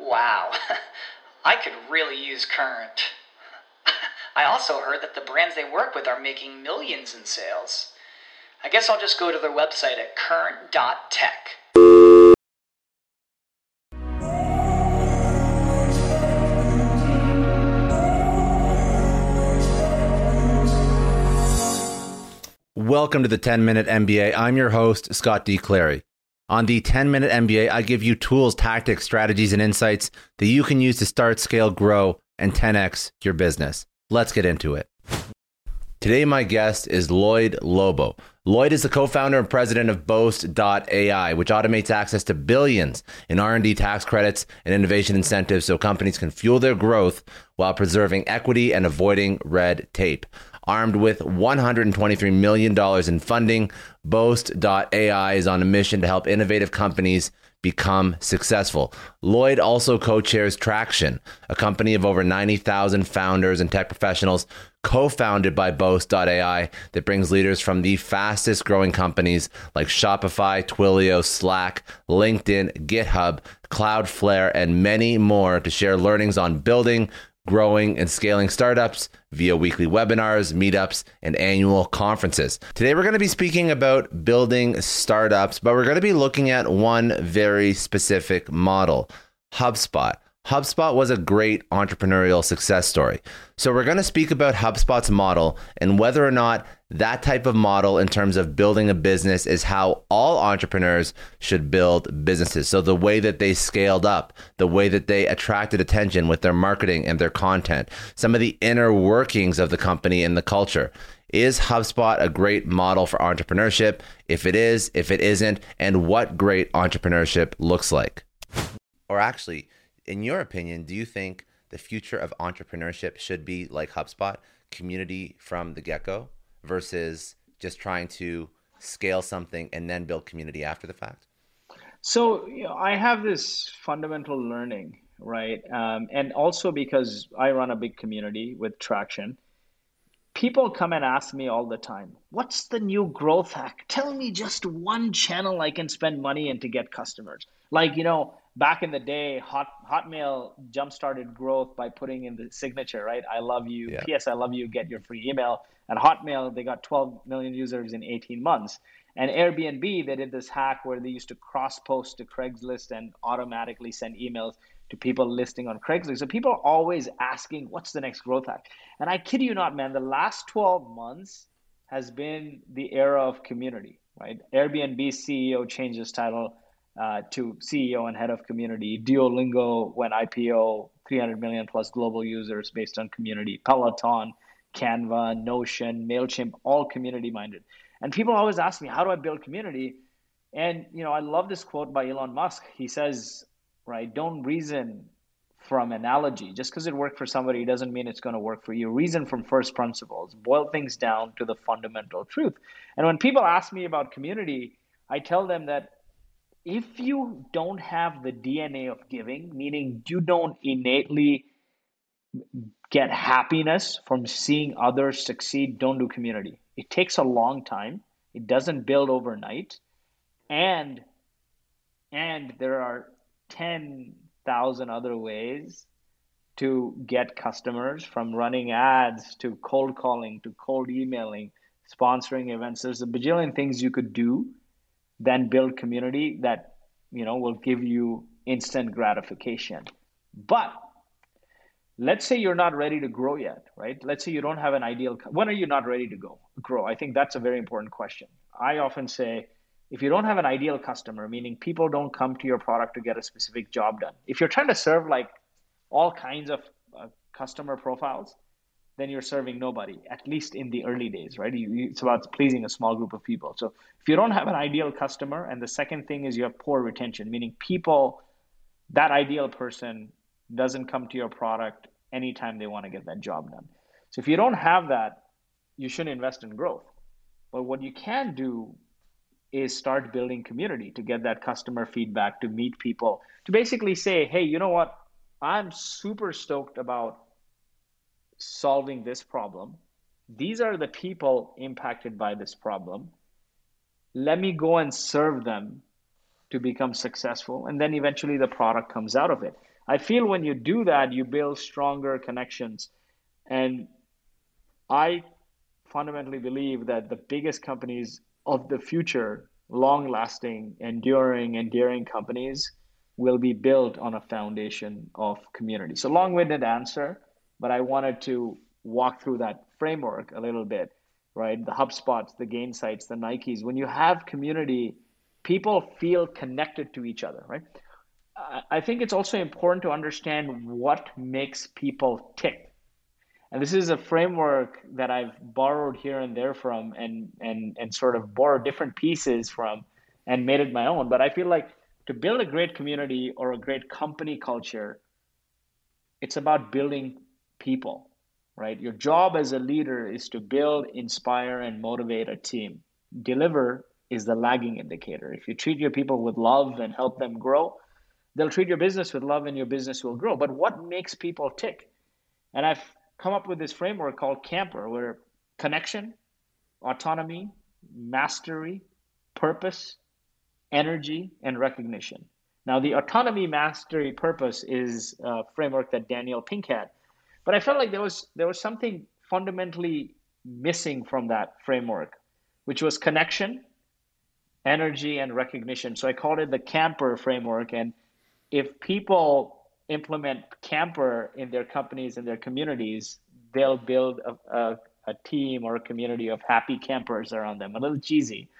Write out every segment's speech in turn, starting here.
Wow, I could really use Current. I also heard that the brands they work with are making millions in sales. I guess I'll just go to their website at current.tech. Welcome to the 10 Minute MBA. I'm your host, Scott D Clary. On the 10 Minute MBA, I give you tools, tactics, strategies, and insights that you can use to start, scale, grow, and 10x your business. Let's get into it. Today, my guest is Lloyd Lobo. Lloyd is the co-founder and president of Boast.ai, which automates access to billions in R&D tax credits and innovation incentives so companies can fuel their growth while preserving equity and avoiding red tape. Armed with $123 million in funding, Boast.ai is on a mission to help innovative companies become successful. Lloyd also co-chairs Traction, a company of over 90,000 founders and tech professionals co-founded by Boast.ai that brings leaders from the fastest growing companies like Shopify, Twilio, Slack, LinkedIn, GitHub, Cloudflare, and many more to share learnings on building, growing, and scaling startups via weekly webinars, meetups, and annual conferences. Today, we're going to be speaking about building startups, but we're going to be looking at one very specific model, HubSpot. HubSpot was a great entrepreneurial success story. So we're going to speak about HubSpot's model and whether or not that type of model in terms of building a business is how all entrepreneurs should build businesses. So the way that they scaled up, the way that they attracted attention with their marketing and their content, some of the inner workings of the company and the culture. Is HubSpot a great model for entrepreneurship? If it is, if it isn't, and what great entrepreneurship looks like. Or actually, in your opinion, do you think the future of entrepreneurship should be like HubSpot, community from the get-go, versus just trying to scale something and then build community after the fact? So, you know, I have this fundamental learning, right? And also because I run a big community with Traction, people come and ask me all the time, what's the new growth hack? Tell me just one channel I can spend money in to get customers. Like, you know, back in the day, Hotmail jump-started growth by putting in the signature, right? I love you. Yeah. P.S. I love you. Get your free email. At Hotmail, they got 12 million users in 18 months. And Airbnb, they did this hack where they used to cross-post to Craigslist and automatically send emails to people listing on Craigslist. So people are always asking, what's the next growth hack? And I kid you not, man, the last 12 months has been the era of community, right? Airbnb CEO changed his title to CEO and head of community. Duolingo went IPO, 300 million plus global users based on community. Peloton, Canva, Notion, MailChimp, all community minded. And people always ask me, how do I build community? And, you know, I love this quote by Elon Musk. He says, right, don't reason from analogy. Just because it worked for somebody doesn't mean it's going to work for you. Reason from first principles. Boil things down to the fundamental truth. And when people ask me about community, I tell them that if you don't have the DNA of giving, meaning you don't innately get happiness from seeing others succeed, don't do community. It takes a long time. It doesn't build overnight. And there are 10,000 other ways to get customers, from running ads to cold calling to cold emailing, sponsoring events. There's a bajillion things you could do than build community that, you know, will give you instant gratification. But let's say you're not ready to grow yet, right? Let's say you don't have an ideal. When are you not ready to grow? I think that's a very important question. I often say, if you don't have an ideal customer, meaning people don't come to your product to get a specific job done, if you're trying to serve like all kinds of customer profiles, then you're serving nobody, at least in the early days, right? It's about pleasing a small group of people. So if you don't have an ideal customer, and the second thing is you have poor retention, meaning people, that ideal person doesn't come to your product anytime they want to get that job done. So if you don't have that, you shouldn't invest in growth. But what you can do is start building community to get that customer feedback, to meet people, to basically say, hey, you know what? I'm super stoked about solving this problem. These are the people impacted by this problem. Let me go and serve them to become successful, and then eventually the product comes out of it. I feel when you do that, you build stronger connections. And I fundamentally believe that the biggest companies of the future, long-lasting, enduring, endearing companies, will be built on a foundation of community. So long-winded answer, but I wanted to walk through that framework a little bit, right? The HubSpots, the Gainsights, the Nikes. When you have community, people feel connected to each other, right? I think it's also important to understand what makes people tick. And this is a framework that I've borrowed here and there from, and sort of borrowed different pieces from and made it my own. But I feel like to build a great community or a great company culture, it's about building people, right? Your job as a leader is to build, inspire, and motivate a team. Deliver is the lagging indicator. If you treat your people with love and help them grow, they'll treat your business with love and your business will grow. But what makes people tick? And I've come up with this framework called Camper, where connection, autonomy, mastery, purpose, energy, and recognition. Now, the autonomy, mastery, purpose is a framework that Daniel Pink had. But I felt like there was something fundamentally missing from that framework, which was connection, energy, and recognition. So I called it the Camper framework. And if people implement Camper in their companies and their communities, they'll build a team or a community of happy campers around them. A little cheesy,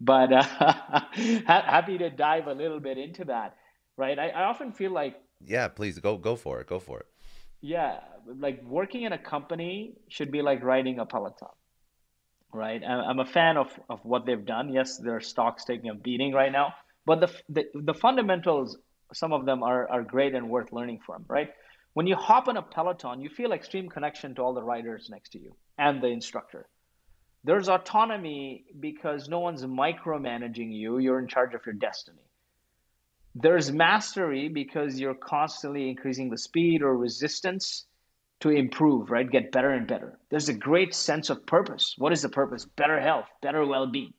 but happy to dive a little bit into that, right? I often feel like... Yeah, please, go for it. Go for it. Yeah, like working in a company should be like riding a Peloton, right? I'm a fan of what they've done. Yes, their stock's taking a beating right now, but the fundamentals, some of them are great and worth learning from, right? When you hop on a Peloton, you feel extreme connection to all the riders next to you and the instructor. There's autonomy because no one's micromanaging you. You're in charge of your destiny. There's mastery because you're constantly increasing the speed or resistance to improve, right? Get better and better. There's a great sense of purpose. What is the purpose? Better health, better well-being.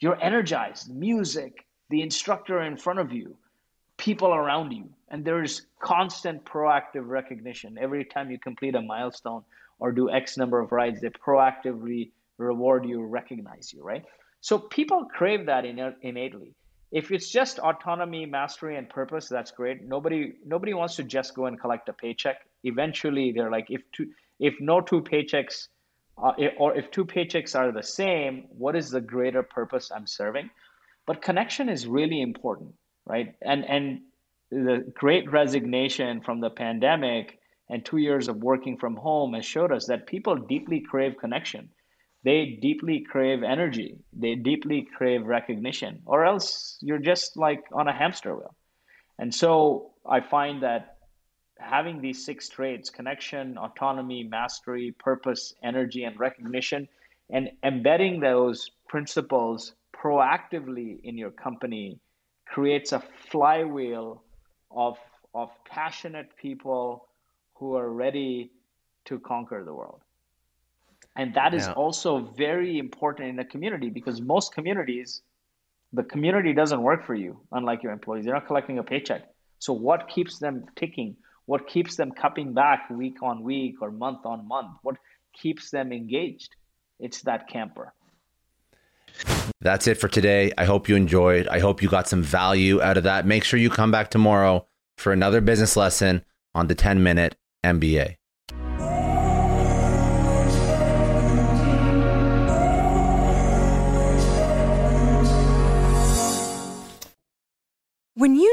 You're energized, music, the instructor in front of you, people around you. And there's constant proactive recognition. Every time you complete a milestone or do X number of rides, they proactively reward you, recognize you, right? So people crave that innately. If it's just autonomy, mastery, and purpose, that's great. Nobody wants to just go and collect a paycheck. Eventually, they're like, if two paychecks are the same, what is the greater purpose I'm serving? But connection is really important, right? And the great resignation from the pandemic and 2 years of working from home has showed us that people deeply crave connection. They deeply crave energy. They deeply crave recognition, or else you're just like on a hamster wheel. And so I find that having these 6 traits, connection, autonomy, mastery, purpose, energy, and recognition, and embedding those principles proactively in your company creates a flywheel of passionate people who are ready to conquer the world. And that is also very important in a community, because most communities, the community doesn't work for you, unlike your employees. They're not collecting a paycheck. So what keeps them ticking? What keeps them coming back week on week or month on month? What keeps them engaged? It's that camper. That's it for today. I hope you enjoyed. I hope you got some value out of that. Make sure you come back tomorrow for another business lesson on the 10 Minute MBA. When you